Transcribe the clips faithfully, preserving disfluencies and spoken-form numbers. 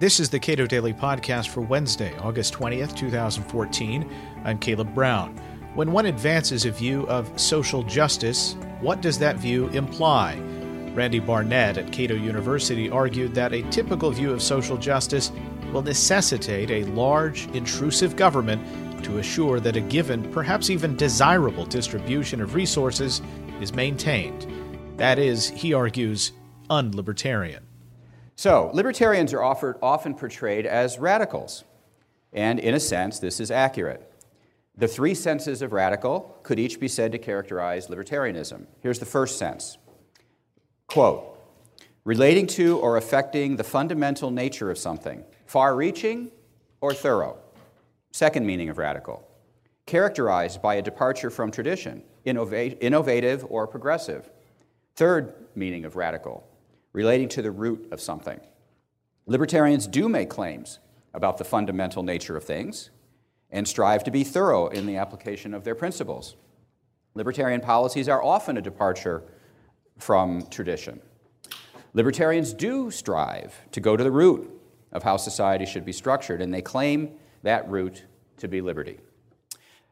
This is the Cato Daily Podcast for Wednesday, August twentieth, twenty fourteen. I'm Caleb Brown. When one advances a view of social justice, what does that view imply? Randy Barnett at Cato University argued that a typical view of social justice will necessitate a large, intrusive government to assure that a given, perhaps even desirable, distribution of resources is maintained. That is, he argues, unlibertarian. So, libertarians are offered, often portrayed as radicals, and in a sense, this is accurate. The three senses of radical could each be said to characterize libertarianism. Here's the first sense. Quote, relating to or affecting the fundamental nature of something, far-reaching or thorough. Second meaning of radical, characterized by a departure from tradition, innovat- innovative or progressive. Third meaning of radical, relating to the root of something. Libertarians do make claims about the fundamental nature of things and strive to be thorough in the application of their principles. Libertarian policies are often a departure from tradition. Libertarians do strive to go to the root of how society should be structured, and they claim that root to be liberty.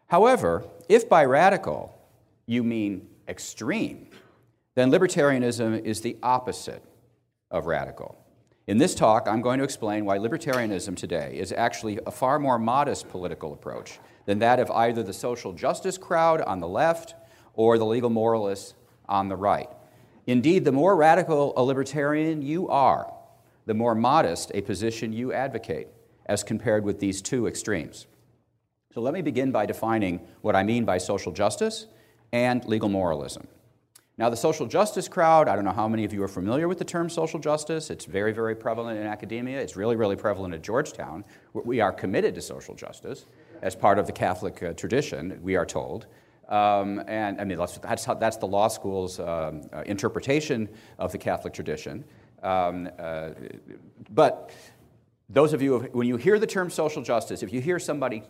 However, if by radical you mean extreme, then libertarianism is the opposite of radical. In this talk, I'm going to explain why libertarianism today is actually a far more modest political approach than that of either the social justice crowd on the left or the legal moralists on the right. Indeed, the more radical a libertarian you are, the more modest a position you advocate as compared with these two extremes. So let me begin by defining what I mean by social justice and legal moralism. Now, the social justice crowd, I don't know how many of you are familiar with the term social justice. It's very, very prevalent in academia. It's really, really prevalent at Georgetown, where we are committed to social justice as part of the Catholic uh, tradition, we are told. Um, and I mean, that's, how, that's the law school's um, uh, interpretation of the Catholic tradition. Um, uh, but those of you, when you hear the term social justice, if you hear somebody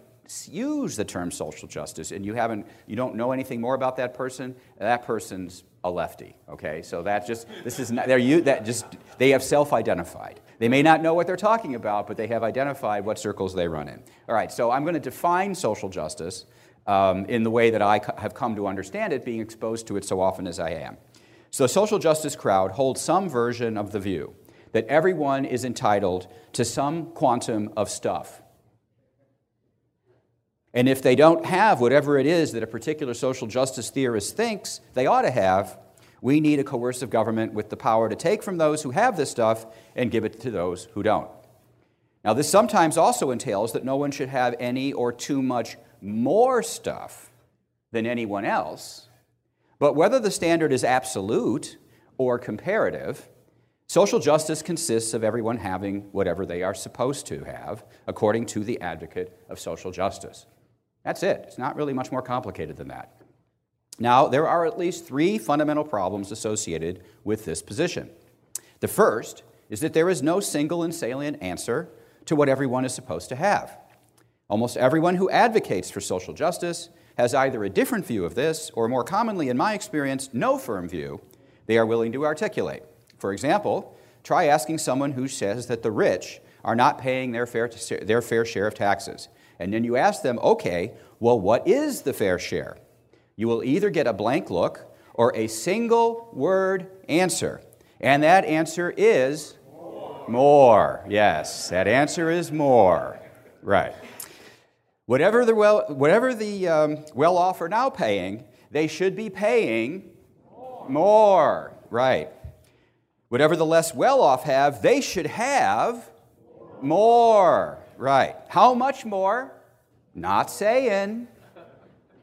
use the term social justice and you haven't, you don't know anything more about that person, that person's a lefty. Okay, so that just this is not, they're you that just they have self-identified. They may not know what they're talking about, but they have identified what circles they run in. All right, so I'm going to define social justice. Um, in the way that I co- have come to understand it, being exposed to it so often as I am. So the social justice crowd holds some version of the view that everyone is entitled to some quantum of stuff. And if they don't have whatever it is that a particular social justice theorist thinks they ought to have, we need a coercive government with the power to take from those who have this stuff and give it to those who don't. Now, this sometimes also entails that no one should have any or too much more stuff than anyone else, but whether the standard is absolute or comparative, social justice consists of everyone having whatever they are supposed to have, according to the advocate of social justice. That's it. It's not really much more complicated than that. Now, there are at least three fundamental problems associated with this position. The first is that there is no single and salient answer to what everyone is supposed to have. Almost everyone who advocates for social justice has either a different view of this or, more commonly in my experience, no firm view they are willing to articulate. For example, try asking someone who says that the rich are not paying their fair, their fair share of taxes. And then you ask them, okay, well, what is the fair share? You will either get a blank look or a single word answer. And that answer is more. more. Yes, that answer is more. Right. Whatever the well, whatever the um, well-off are now paying, they should be paying more. more. Right. Whatever the less well-off have, they should have more. more. Right. How much more? Not saying.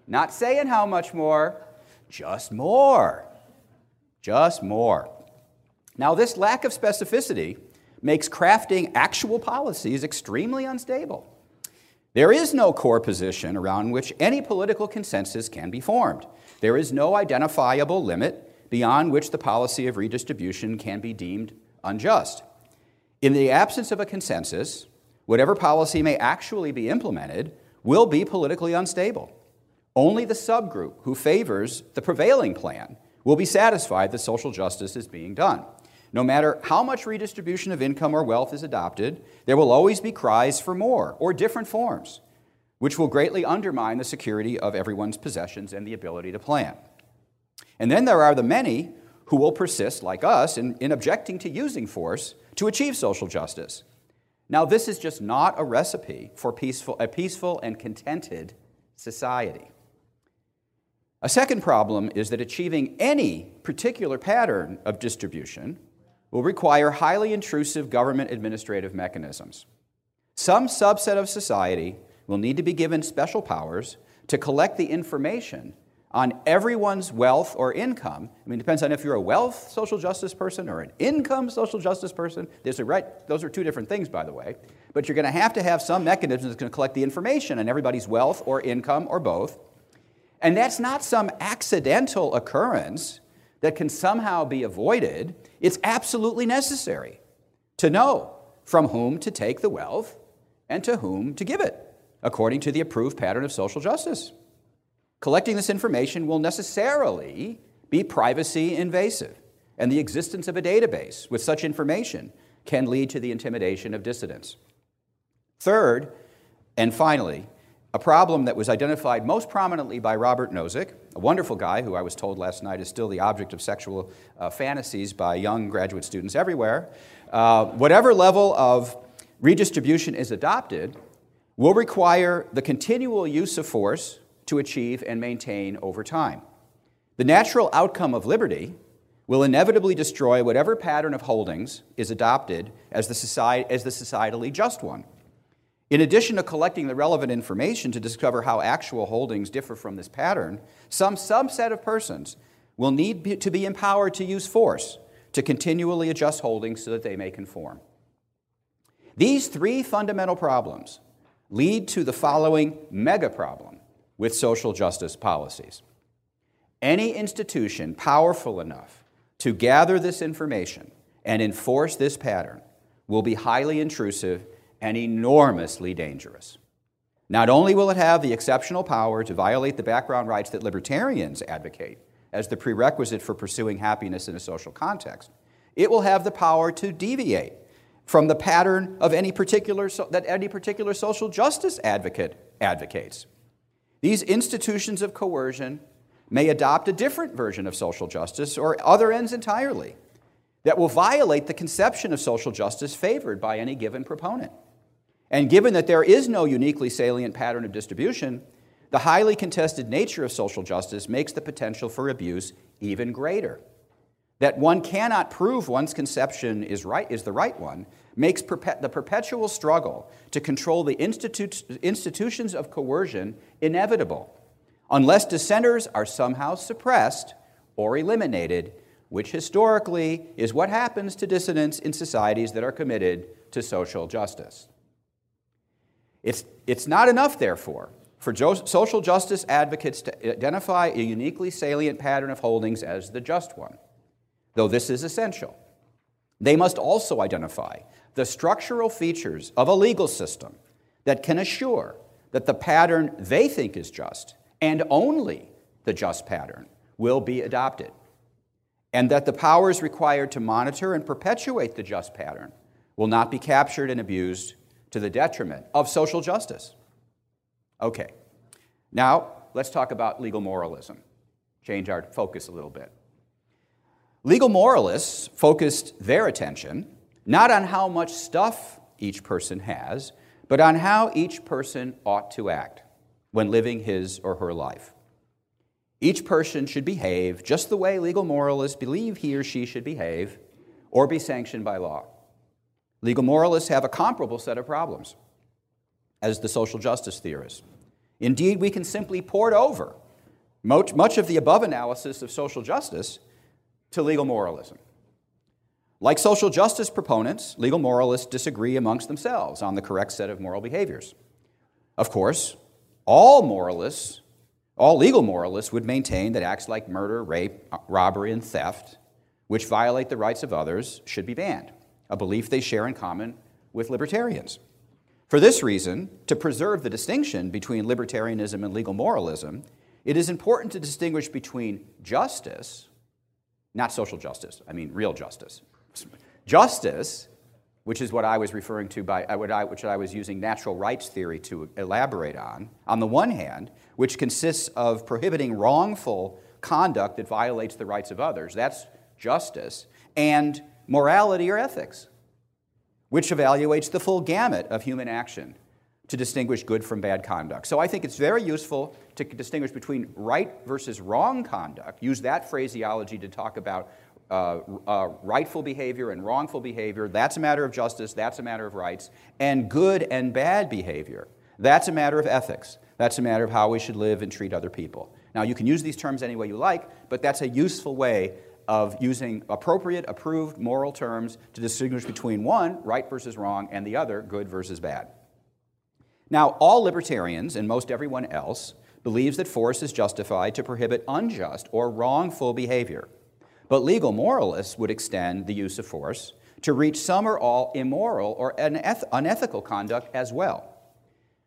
Not saying how much more. Just more. Just more. Now, this lack of specificity makes crafting actual policies extremely unstable. There is no core position around which any political consensus can be formed. There is no identifiable limit beyond which the policy of redistribution can be deemed unjust. In the absence of a consensus, whatever policy may actually be implemented will be politically unstable. Only the subgroup who favors the prevailing plan will be satisfied that social justice is being done. No matter how much redistribution of income or wealth is adopted, there will always be cries for more or different forms, which will greatly undermine the security of everyone's possessions and the ability to plan. And then there are the many who will persist, like us, in, in objecting to using force to achieve social justice. Now, this is just not a recipe for peaceful, a peaceful and contented society. A second problem is that achieving any particular pattern of distribution will require highly intrusive government administrative mechanisms. Some subset of society will need to be given special powers to collect the information on everyone's wealth or income. I mean, it depends on if you're a wealth social justice person or an income social justice person. There's a right, those are two different things, by the way. But you're going to have to have some mechanism that's going to collect the information on everybody's wealth or income or both. And that's not some accidental occurrence that can somehow be avoided. It's absolutely necessary to know from whom to take the wealth and to whom to give it, according to the approved pattern of social justice. Collecting this information will necessarily be privacy invasive, and the existence of a database with such information can lead to the intimidation of dissidents. Third, and finally, a problem that was identified most prominently by Robert Nozick, a wonderful guy who I was told last night is still the object of sexual uh, fantasies by young graduate students everywhere. Uh, whatever level of redistribution is adopted will require the continual use of force to achieve and maintain over time. The natural outcome of liberty will inevitably destroy whatever pattern of holdings is adopted as the, society, as the societally just one. In addition to collecting the relevant information to discover how actual holdings differ from this pattern, some subset of persons will need to be empowered to use force to continually adjust holdings so that they may conform. These three fundamental problems lead to the following mega problem with social justice policies. Any institution powerful enough to gather this information and enforce this pattern will be highly intrusive and enormously dangerous. Not only will it have the exceptional power to violate the background rights that libertarians advocate as the prerequisite for pursuing happiness in a social context, it will have the power to deviate from the pattern of any particular so, that any particular social justice advocate advocates. These institutions of coercion may adopt a different version of social justice or other ends entirely that will violate the conception of social justice favored by any given proponent. And given that there is no uniquely salient pattern of distribution, the highly contested nature of social justice makes the potential for abuse even greater. That one cannot prove one's conception is right, is the right one, makes perpet- the perpetual struggle to control the institu- institutions of coercion inevitable, unless dissenters are somehow suppressed or eliminated, which historically is what happens to dissidents in societies that are committed to social justice. It's, it's not enough, therefore, for jo- social justice advocates to identify a uniquely salient pattern of holdings as the just one, though this is essential. They must also identify the structural features of a legal system that can assure that the pattern they think is just, and only the just pattern, will be adopted, and that the powers required to monitor and perpetuate the just pattern will not be captured and abused to the detriment of social justice. Okay, now let's talk about legal moralism. Change our focus a little bit. Legal moralists focused their attention not on how much stuff each person has, but on how each person ought to act when living his or her life. Each person should behave just the way legal moralists believe he or she should behave or be sanctioned by law. Legal moralists have a comparable set of problems as the social justice theorists. Indeed, we can simply port over much of the above analysis of social justice to legal moralism. Like social justice proponents, legal moralists disagree amongst themselves on the correct set of moral behaviors. Of course, all moralists, all legal moralists would maintain that acts like murder, rape, robbery, and theft, which violate the rights of others, should be banned, a belief they share in common with libertarians. For this reason, to preserve the distinction between libertarianism and legal moralism, it is important to distinguish between justice, not social justice, I mean real justice, Justice, which is what I was referring to by, what I, which I was using natural rights theory to elaborate on, on the one hand, which consists of prohibiting wrongful conduct that violates the rights of others, that's justice, and morality or ethics, which evaluates the full gamut of human action to distinguish good from bad conduct. So I think it's very useful to distinguish between right versus wrong conduct, use that phraseology to talk about uh, uh, rightful behavior and wrongful behavior, that's a matter of justice, that's a matter of rights, and good and bad behavior, that's a matter of ethics, that's a matter of how we should live and treat other people. Now you can use these terms any way you like, but that's a useful way of using appropriate, approved moral terms to distinguish between one, right versus wrong, and the other, good versus bad. Now, all libertarians and most everyone else believes that force is justified to prohibit unjust or wrongful behavior. But legal moralists would extend the use of force to reach some or all immoral or uneth- unethical conduct as well.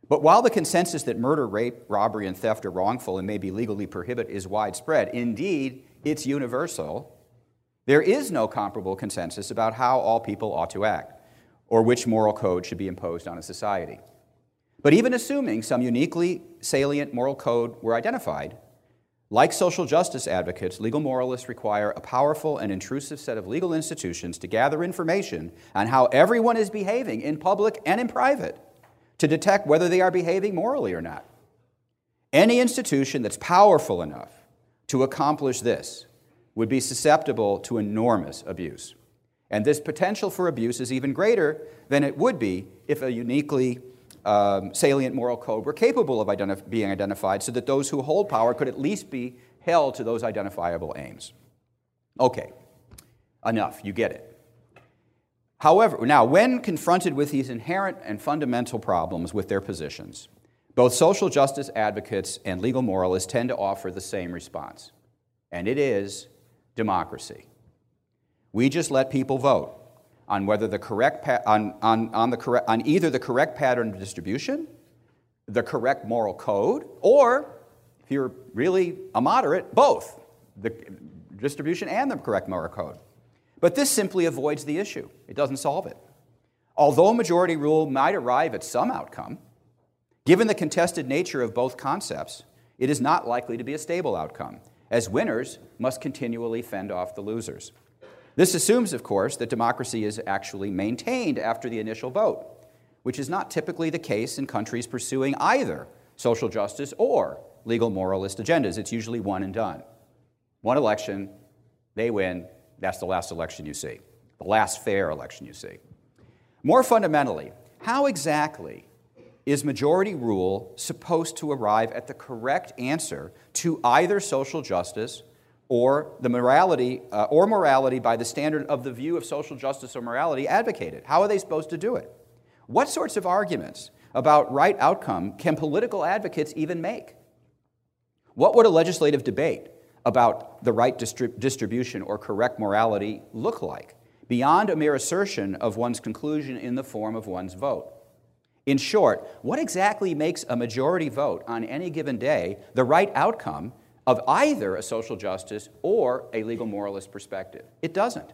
But while the consensus that murder, rape, robbery, and theft are wrongful and may be legally prohibited is widespread, indeed, it's universal, there is no comparable consensus about how all people ought to act or which moral code should be imposed on a society. But even assuming some uniquely salient moral code were identified, like social justice advocates, legal moralists require a powerful and intrusive set of legal institutions to gather information on how everyone is behaving in public and in private to detect whether they are behaving morally or not. Any institution that's powerful enough to accomplish this would be susceptible to enormous abuse. And this potential for abuse is even greater than it would be if a uniquely um, salient moral code were capable of identif- being identified so that those who hold power could at least be held to those identifiable aims. Okay, enough, you get it. However, now when confronted with these inherent and fundamental problems with their positions, both social justice advocates and legal moralists tend to offer the same response, and it is democracy. We just let people vote on whether the correct pa- on, on, on, the correct, on either the correct pattern of distribution, the correct moral code, or, if you're really a moderate, both, the distribution and the correct moral code. But this simply avoids the issue. It doesn't solve it. Although majority rule might arrive at some outcome, given the contested nature of both concepts, it is not likely to be a stable outcome, as winners must continually fend off the losers. This assumes, of course, that democracy is actually maintained after the initial vote, which is not typically the case in countries pursuing either social justice or legal moralist agendas. It's usually one and done. One election, they win, that's the last election you see, the last fair election you see. More fundamentally, how exactly is majority rule supposed to arrive at the correct answer to either social justice or the morality uh, or morality by the standard of the view of social justice or morality advocated? How are they supposed to do it? What sorts of arguments about right outcome can political advocates even make? What would a legislative debate about the right distrib- distribution or correct morality look like beyond a mere assertion of one's conclusion in the form of one's vote? In short, what exactly makes a majority vote on any given day the right outcome of either a social justice or a legal moralist perspective? It doesn't.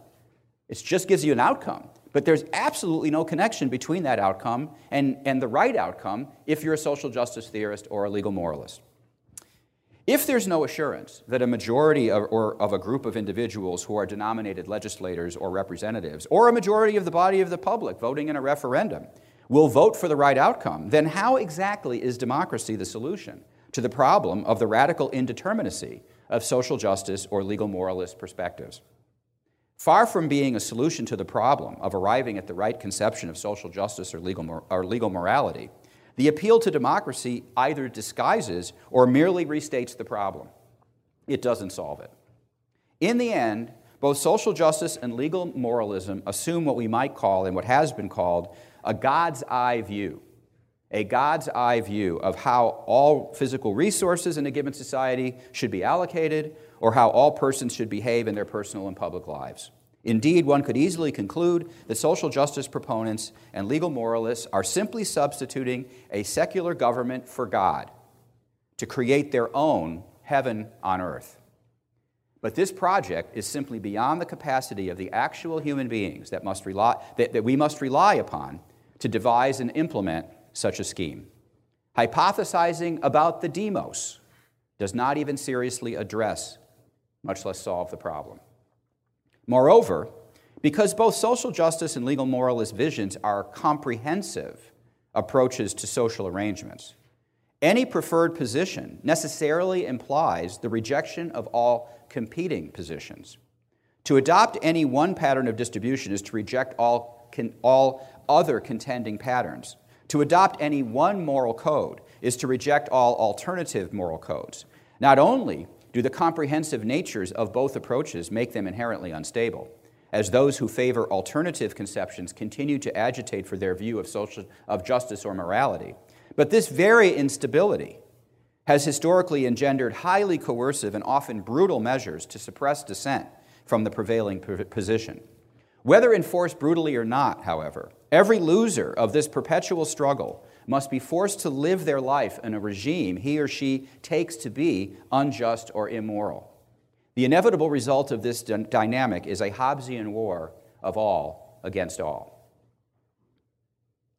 It just gives you an outcome, but there's absolutely no connection between that outcome and, and the right outcome if you're a social justice theorist or a legal moralist. If there's no assurance that a majority of, or of a group of individuals who are denominated legislators or representatives, or a majority of the body of the public voting in a referendum, will vote for the right outcome, then how exactly is democracy the solution to the problem of the radical indeterminacy of social justice or legal moralist perspectives? Far from being a solution to the problem of arriving at the right conception of social justice or legal, mor- or legal morality, the appeal to democracy either disguises or merely restates the problem. It doesn't solve it. In the end, both social justice and legal moralism assume what we might call, and what has been called, a God's eye view, a God's eye view of how all physical resources in a given society should be allocated or how all persons should behave in their personal and public lives. Indeed, one could easily conclude that social justice proponents and legal moralists are simply substituting a secular government for God to create their own heaven on earth. But this project is simply beyond the capacity of the actual human beings that, must rely, that, that we must rely upon to devise and implement such a scheme. Hypothesizing about the demos does not even seriously address, much less solve, the problem. Moreover, because both social justice and legal moralist visions are comprehensive approaches to social arrangements, any preferred position necessarily implies the rejection of all competing positions. To adopt any one pattern of distribution is to reject all, con all other contending patterns. To adopt any one moral code is to reject all alternative moral codes. Not only do the comprehensive natures of both approaches make them inherently unstable, as those who favor alternative conceptions continue to agitate for their view of, social, of justice or morality, but this very instability has historically engendered highly coercive and often brutal measures to suppress dissent from the prevailing position. Whether enforced brutally or not, however, every loser of this perpetual struggle must be forced to live their life in a regime he or she takes to be unjust or immoral. The inevitable result of this dynamic is a Hobbesian war of all against all.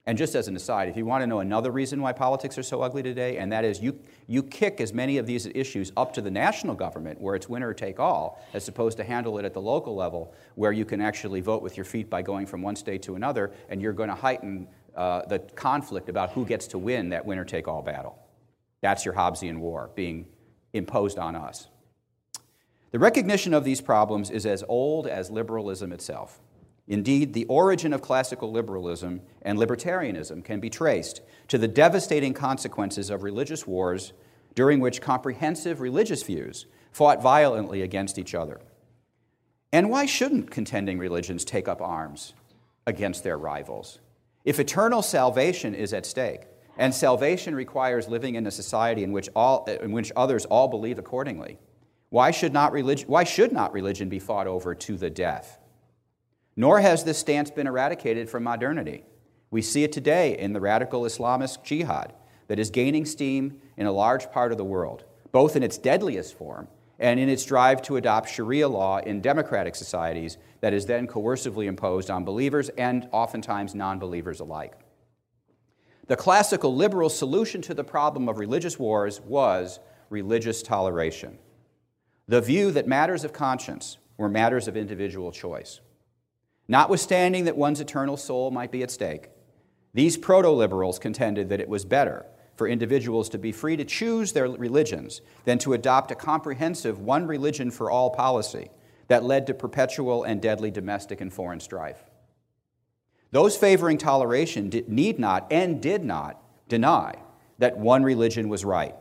And just as an aside, if you want to know another reason why politics are so ugly today, and that is you, you kick as many of these issues up to the national government, where it's winner take all, as opposed to handle it at the local level, where you can actually vote with your feet by going from one state to another, and you're going to heighten uh, the conflict about who gets to win that winner take all battle. That's your Hobbesian war being imposed on us. The recognition of these problems is as old as liberalism itself. Indeed, the origin of classical liberalism and libertarianism can be traced to the devastating consequences of religious wars during which comprehensive religious views fought violently against each other. And why shouldn't contending religions take up arms against their rivals? If eternal salvation is at stake, and salvation requires living in a society in which, all, in which others all believe accordingly, why should not religion, why should not religion be fought over to the death? Nor has this stance been eradicated from modernity. We see it today in the radical Islamist jihad that is gaining steam in a large part of the world, both in its deadliest form and in its drive to adopt Sharia law in democratic societies that is then coercively imposed on believers and oftentimes non-believers alike. The classical liberal solution to the problem of religious wars was religious toleration, the view that matters of conscience were matters of individual choice. Notwithstanding that one's eternal soul might be at stake, these proto-liberals contended that it was better for individuals to be free to choose their religions than to adopt a comprehensive one-religion-for-all policy that led to perpetual and deadly domestic and foreign strife. Those favoring toleration did, need not and did not deny that one religion was right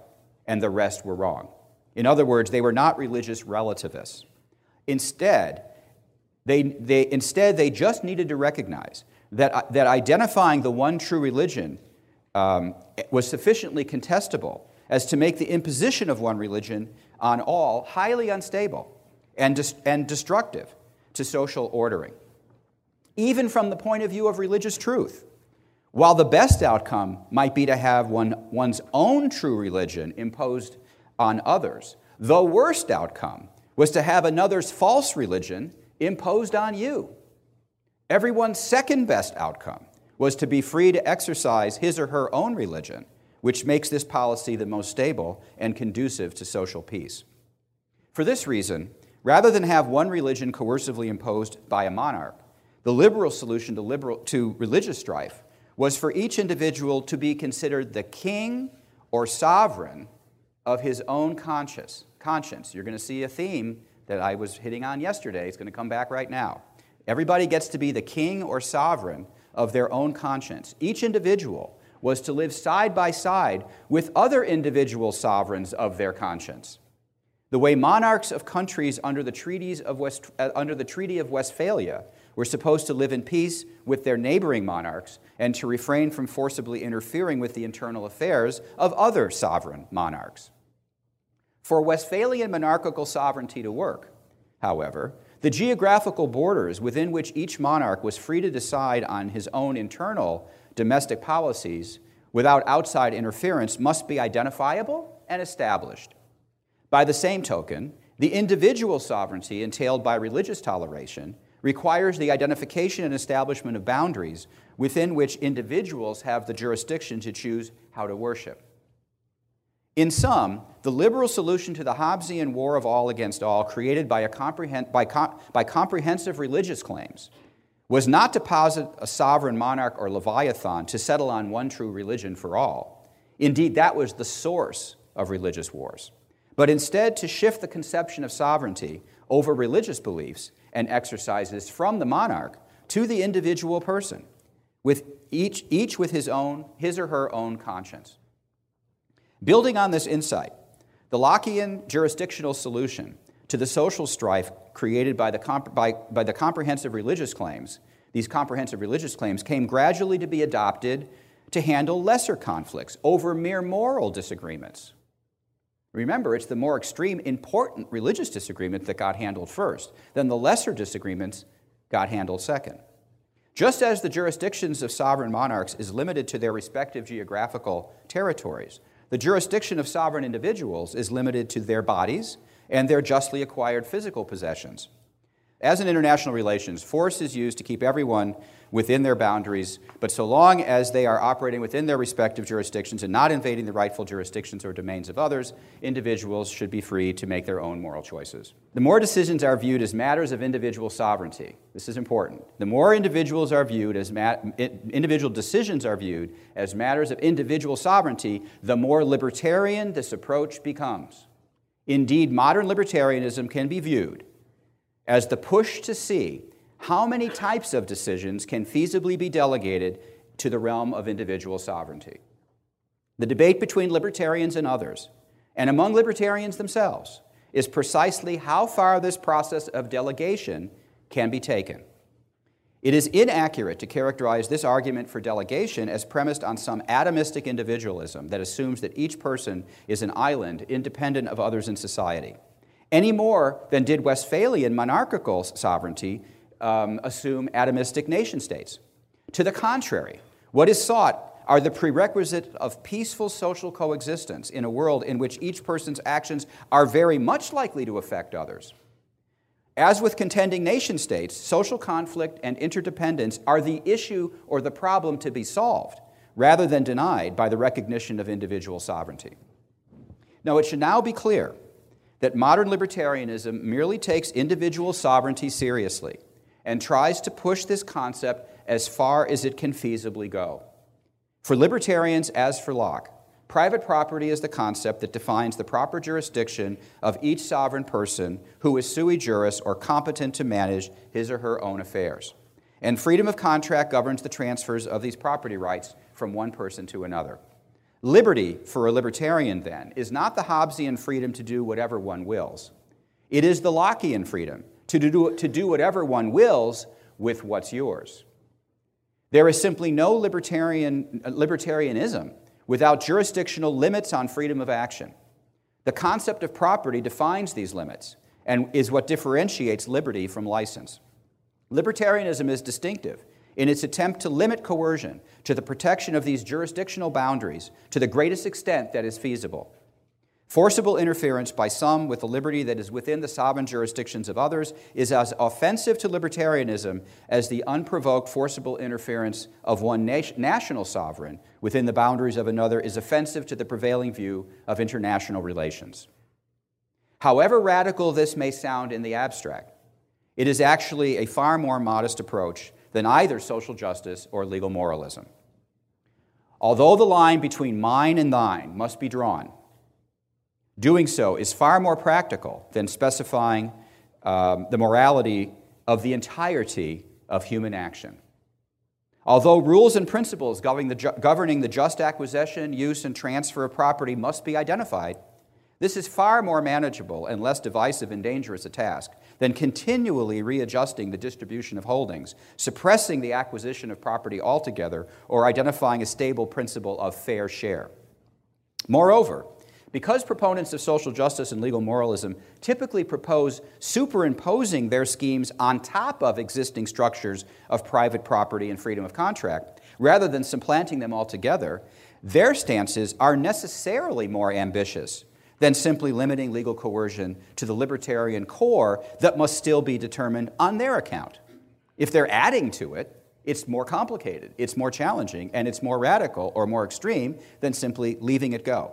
and the rest were wrong. In other words, they were not religious relativists. Instead, They, they, instead, they just needed to recognize that, that identifying the one true religion um, was sufficiently contestable as to make the imposition of one religion on all highly unstable and, dis and destructive to social ordering. Even from the point of view of religious truth, while the best outcome might be to have one, one's own true religion imposed on others, the worst outcome was to have another's false religion imposed on you. Everyone's second best outcome was to be free to exercise his or her own religion, which makes this policy the most stable and conducive to social peace. For this reason, rather than have one religion coercively imposed by a monarch, the liberal solution to, liberal, to religious strife was for each individual to be considered the king or sovereign of his own conscience. conscience. You're going to see a theme that I was hitting on yesterday. It's going to come back right now. Everybody gets to be the king or sovereign of their own conscience. Each individual was to live side by side with other individual sovereigns of their conscience, the way monarchs of countries under the, treaties of West, uh, under the Treaty of Westphalia were supposed to live in peace with their neighboring monarchs and to refrain from forcibly interfering with the internal affairs of other sovereign monarchs. For Westphalian monarchical sovereignty to work, however, the geographical borders within which each monarch was free to decide on his own internal domestic policies without outside interference must be identifiable and established. By the same token, The individual sovereignty entailed by religious toleration requires the identification and establishment of boundaries within which individuals have the jurisdiction to choose how to worship. In sum, the liberal solution to the Hobbesian war of all against all, created by, a comprehen by, com by comprehensive religious claims, was not to posit a sovereign monarch or Leviathan to settle on one true religion for all. Indeed, that was the source of religious wars, but instead to shift the conception of sovereignty over religious beliefs and exercises from the monarch to the individual person, with each, each with his own, his or her own conscience. Building on this insight, the Lockean jurisdictional solution to the social strife created by the, comp by, by the comprehensive religious claims, these comprehensive religious claims came gradually to be adopted to handle lesser conflicts over mere moral disagreements. Remember, it's the more extreme, important religious disagreement that got handled first, then the lesser disagreements got handled second. Just as the jurisdictions of sovereign monarchs is limited to their respective geographical territories, the jurisdiction of sovereign individuals is limited to their bodies and their justly acquired physical possessions. As in international relations, force is used to keep everyone within their boundaries, but so long as they are operating within their respective jurisdictions and not invading the rightful jurisdictions or domains of others, individuals should be free to make their own moral choices. The more decisions are viewed as matters of individual sovereignty, this is important, the more individuals are viewed as ma- individual decisions are viewed as matters of individual sovereignty, the more libertarian this approach becomes. Indeed, modern libertarianism can be viewed as the push to see how many types of decisions can feasibly be delegated to the realm of individual sovereignty. The debate between libertarians and others, and among libertarians themselves, is precisely how far this process of delegation can be taken. It is inaccurate to characterize this argument for delegation as premised on some atomistic individualism that assumes that each person is an island independent of others in society, any more than did Westphalian monarchical sovereignty Um, assume atomistic nation states. To the contrary, what is sought are the prerequisite of peaceful social coexistence in a world in which each person's actions are very much likely to affect others. As with contending nation states, social conflict and interdependence are the issue or the problem to be solved, rather than denied by the recognition of individual sovereignty. Now, it should now be clear that modern libertarianism merely takes individual sovereignty seriously and tries to push this concept as far as it can feasibly go. For libertarians, as for Locke, private property is the concept that defines the proper jurisdiction of each sovereign person who is sui juris or competent to manage his or her own affairs. And freedom of contract governs the transfers of these property rights from one person to another. Liberty, for a libertarian then, is not the Hobbesian freedom to do whatever one wills. It is the Lockean freedom To do, to do whatever one wills with what's yours. There is simply no libertarian, libertarianism without jurisdictional limits on freedom of action. The concept of property defines these limits and is what differentiates liberty from license. Libertarianism is distinctive in its attempt to limit coercion to the protection of these jurisdictional boundaries to the greatest extent that is feasible. Forcible interference by some with the liberty that is within the sovereign jurisdictions of others is as offensive to libertarianism as the unprovoked forcible interference of one national sovereign within the boundaries of another is offensive to the prevailing view of international relations. However radical this may sound in the abstract, it is actually a far more modest approach than either social justice or legal moralism. Although the line between mine and thine must be drawn, doing so is far more practical than specifying um, the morality of the entirety of human action. Although rules and principles governing the, ju governing the just acquisition, use, and transfer of property must be identified, this is far more manageable and less divisive and dangerous a task than continually readjusting the distribution of holdings, suppressing the acquisition of property altogether, or identifying a stable principle of fair share. Moreover, because proponents of social justice and legal moralism typically propose superimposing their schemes on top of existing structures of private property and freedom of contract, rather than supplanting them altogether, their stances are necessarily more ambitious than simply limiting legal coercion to the libertarian core that must still be determined on their account. If they're adding to it, it's more complicated, it's more challenging, and it's more radical or more extreme than simply leaving it go.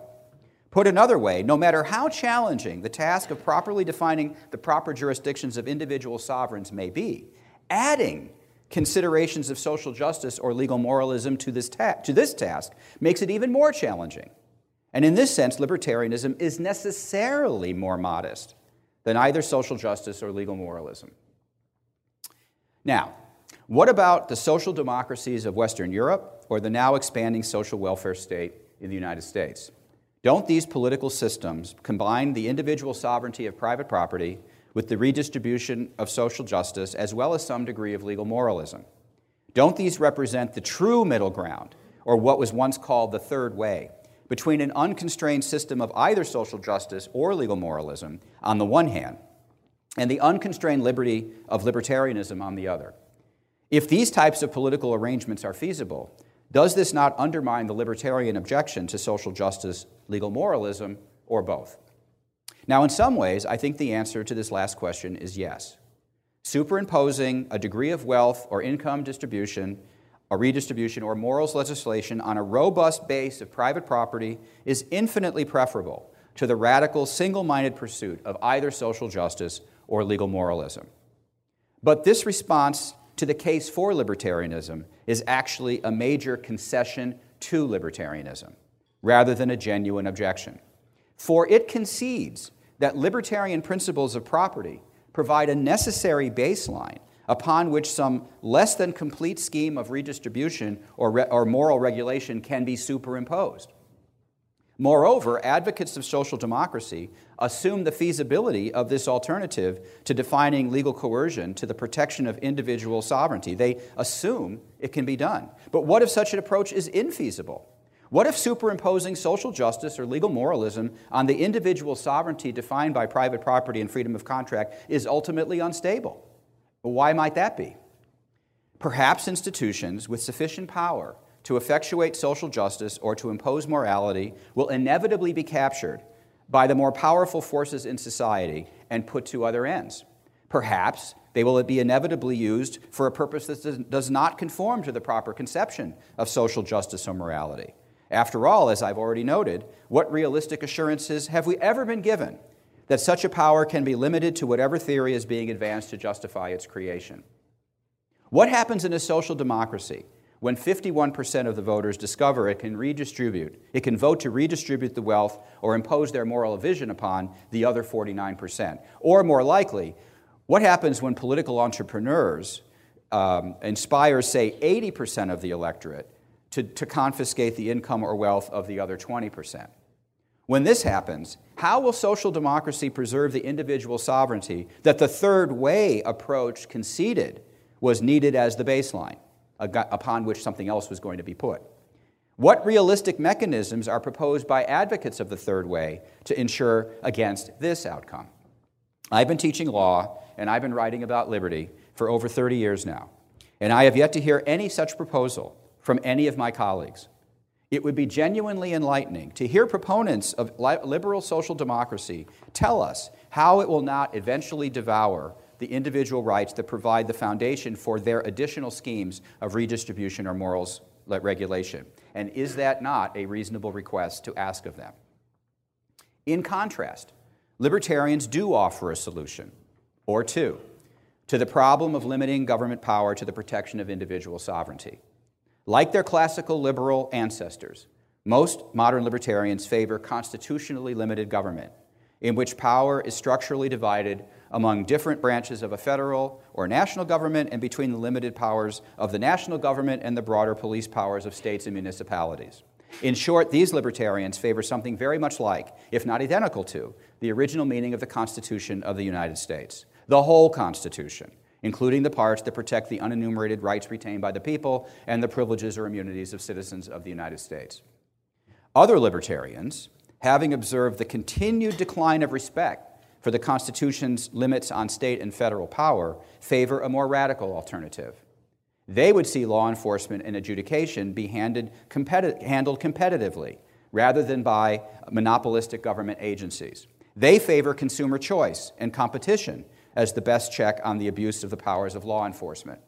Put another way, no matter how challenging the task of properly defining the proper jurisdictions of individual sovereigns may be, adding considerations of social justice or legal moralism to this, ta to this task makes it even more challenging. And in this sense, libertarianism is necessarily more modest than either social justice or legal moralism. Now, what about the social democracies of Western Europe or the now expanding social welfare state in the United States? Don't these political systems combine the individual sovereignty of private property with the redistribution of social justice as well as some degree of legal moralism? Don't these represent the true middle ground, or what was once called the third way, between an unconstrained system of either social justice or legal moralism on the one hand and the unconstrained liberty of libertarianism on the other? If these types of political arrangements are feasible, does this not undermine the libertarian objection to social justice, legal moralism, or both? Now, in some ways, I think the answer to this last question is yes. Superimposing a degree of wealth or income distribution, a redistribution, or morals legislation on a robust base of private property is infinitely preferable to the radical, single-minded pursuit of either social justice or legal moralism. But this response to the case for libertarianism is actually a major concession to libertarianism, rather than a genuine objection. For it concedes that libertarian principles of property provide a necessary baseline upon which some less than complete scheme of redistribution or, re or moral regulation can be superimposed. Moreover, advocates of social democracy assume the feasibility of this alternative to defining legal coercion to the protection of individual sovereignty. They assume it can be done. But what if such an approach is infeasible? What if superimposing social justice or legal moralism on the individual sovereignty defined by private property and freedom of contract is ultimately unstable? Well, why might that be? Perhaps institutions with sufficient power to effectuate social justice or to impose morality will inevitably be captured by the more powerful forces in society and put to other ends. Perhaps they will be inevitably used for a purpose that does not conform to the proper conception of social justice or morality. After all, as I've already noted, what realistic assurances have we ever been given that such a power can be limited to whatever theory is being advanced to justify its creation? What happens in a social democracy when fifty-one percent of the voters discover it can redistribute, it can vote to redistribute the wealth or impose their moral vision upon the other forty-nine percent? Or more likely, what happens when political entrepreneurs um, inspire, say, eighty percent of the electorate to, to confiscate the income or wealth of the other twenty percent? When this happens, how will social democracy preserve the individual sovereignty that the third way approach conceded was needed as the baseline upon which something else was going to be put? What realistic mechanisms are proposed by advocates of the third way to ensure against this outcome? I've been teaching law and I've been writing about liberty for over thirty years now, and I have yet to hear any such proposal from any of my colleagues. It would be genuinely enlightening to hear proponents of liberal social democracy tell us how it will not eventually devour the individual rights that provide the foundation for their additional schemes of redistribution or morals regulation. And is that not a reasonable request to ask of them? In contrast, libertarians do offer a solution, or two, to the problem of limiting government power to the protection of individual sovereignty. Like their classical liberal ancestors, most modern libertarians favor constitutionally limited government, in which power is structurally divided among different branches of a federal or national government and between the limited powers of the national government and the broader police powers of states and municipalities. In short, these libertarians favor something very much like, if not identical to, the original meaning of the Constitution of the United States, the whole Constitution, including the parts that protect the unenumerated rights retained by the people and the privileges or immunities of citizens of the United States. Other libertarians, having observed the continued decline of respect for the Constitution's limits on state and federal power, favor a more radical alternative. They would see law enforcement and adjudication be handed competi- handled competitively rather than by monopolistic government agencies. They favor consumer choice and competition as the best check on the abuse of the powers of law enforcement.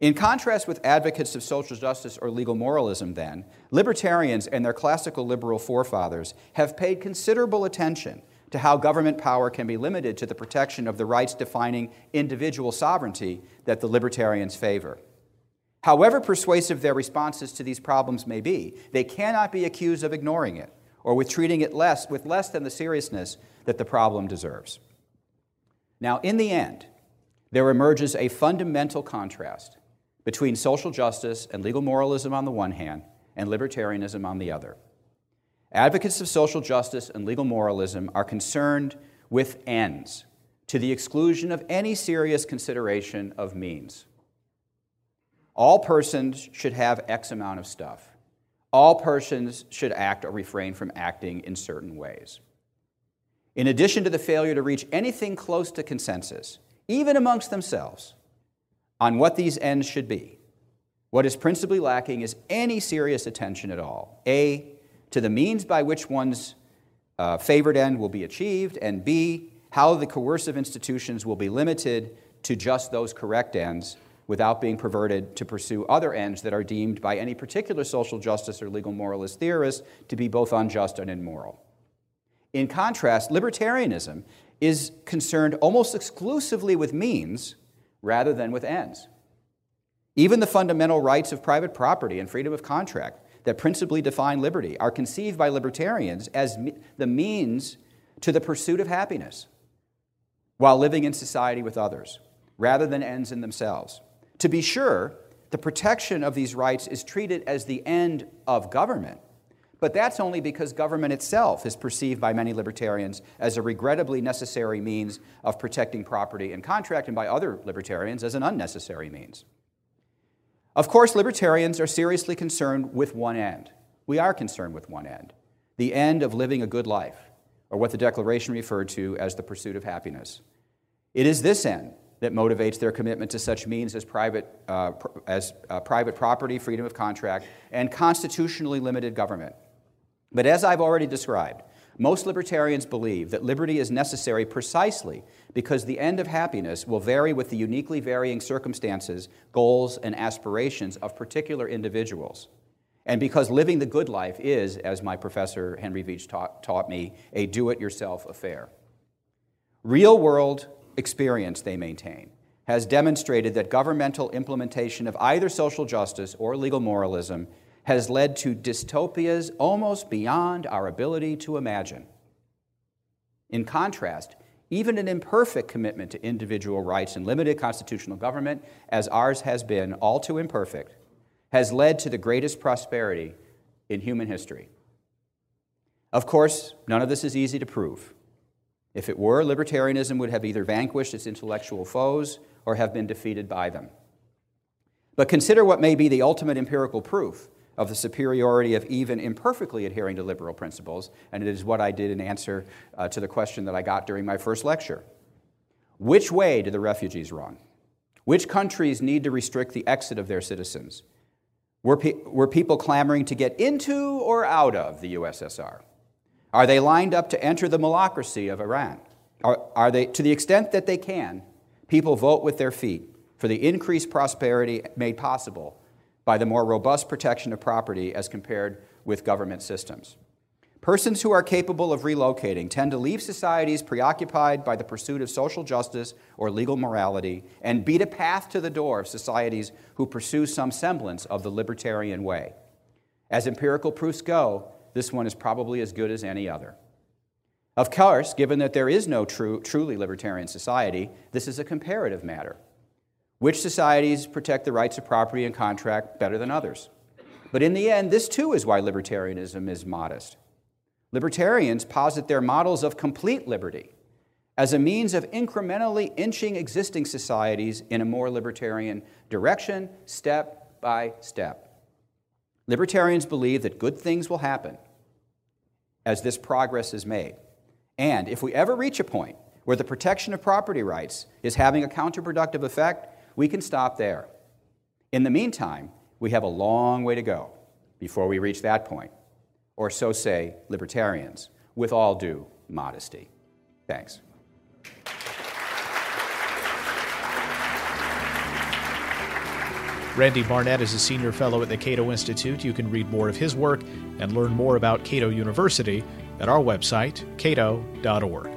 In contrast with advocates of social justice or legal moralism, then, libertarians and their classical liberal forefathers have paid considerable attention to how government power can be limited to the protection of the rights defining individual sovereignty that the libertarians favor. However persuasive their responses to these problems may be, they cannot be accused of ignoring it or with treating it less, with less than the seriousness that the problem deserves. Now, in the end, there emerges a fundamental contrast between social justice and legal moralism on the one hand and libertarianism on the other. Advocates of social justice and legal moralism are concerned with ends to the exclusion of any serious consideration of means. All persons should have X amount of stuff. All persons should act or refrain from acting in certain ways. In addition to the failure to reach anything close to consensus, even amongst themselves, on what these ends should be, what is principally lacking is any serious attention at all. A, to the means by which one's uh, favored end will be achieved, and B, how the coercive institutions will be limited to just those correct ends without being perverted to pursue other ends that are deemed by any particular social justice or legal moralist theorist to be both unjust and immoral. In contrast, libertarianism is concerned almost exclusively with means rather than with ends. Even the fundamental rights of private property and freedom of contract that principally define liberty are conceived by libertarians as me- the means to the pursuit of happiness while living in society with others, rather than ends in themselves. To be sure, the protection of these rights is treated as the end of government, but that's only because government itself is perceived by many libertarians as a regrettably necessary means of protecting property and contract, and by other libertarians as an unnecessary means. Of course, libertarians are seriously concerned with one end. We are concerned with one end, the end of living a good life, or what the Declaration referred to as the pursuit of happiness. It is this end that motivates their commitment to such means as private, uh, pr- as, uh, private property, freedom of contract, and constitutionally limited government. But as I've already described, most libertarians believe that liberty is necessary precisely because the end of happiness will vary with the uniquely varying circumstances, goals, and aspirations of particular individuals, and because living the good life is, as my professor Henry Veitch taught, taught me, a do-it-yourself affair. Real-world experience, they maintain, has demonstrated that governmental implementation of either social justice or legal moralism has led to dystopias almost beyond our ability to imagine. In contrast, even an imperfect commitment to individual rights and limited constitutional government, as ours has been, all too imperfect, has led to the greatest prosperity in human history. Of course, none of this is easy to prove. If it were, libertarianism would have either vanquished its intellectual foes or have been defeated by them. But consider what may be the ultimate empirical proof of the superiority of even imperfectly adhering to liberal principles, and it is what I did in answer uh, to the question that I got during my first lecture. Which way do the refugees run? Which countries need to restrict the exit of their citizens? Were, pe- were people clamoring to get into or out of the U S S R? Are they lined up to enter the malacracy of Iran? Are, are they, to the extent that they can, people vote with their feet for the increased prosperity made possible by the more robust protection of property as compared with government systems. Persons who are capable of relocating tend to leave societies preoccupied by the pursuit of social justice or legal morality and beat a path to the door of societies who pursue some semblance of the libertarian way. As empirical proofs go, this one is probably as good as any other. Of course, given that there is no true, truly libertarian society, this is a comparative matter. Which societies protect the rights of property and contract better than others? But in the end, this too is why libertarianism is modest. Libertarians posit their models of complete liberty as a means of incrementally inching existing societies in a more libertarian direction, step by step. Libertarians believe that good things will happen as this progress is made. And if we ever reach a point where the protection of property rights is having a counterproductive effect, we can stop there. In the meantime, we have a long way to go before we reach that point. or so say libertarians, with all due modesty. Thanks. Randy Barnett is a senior fellow at the Cato Institute. You can read more of his work and learn more about Cato University at our website, cato dot org.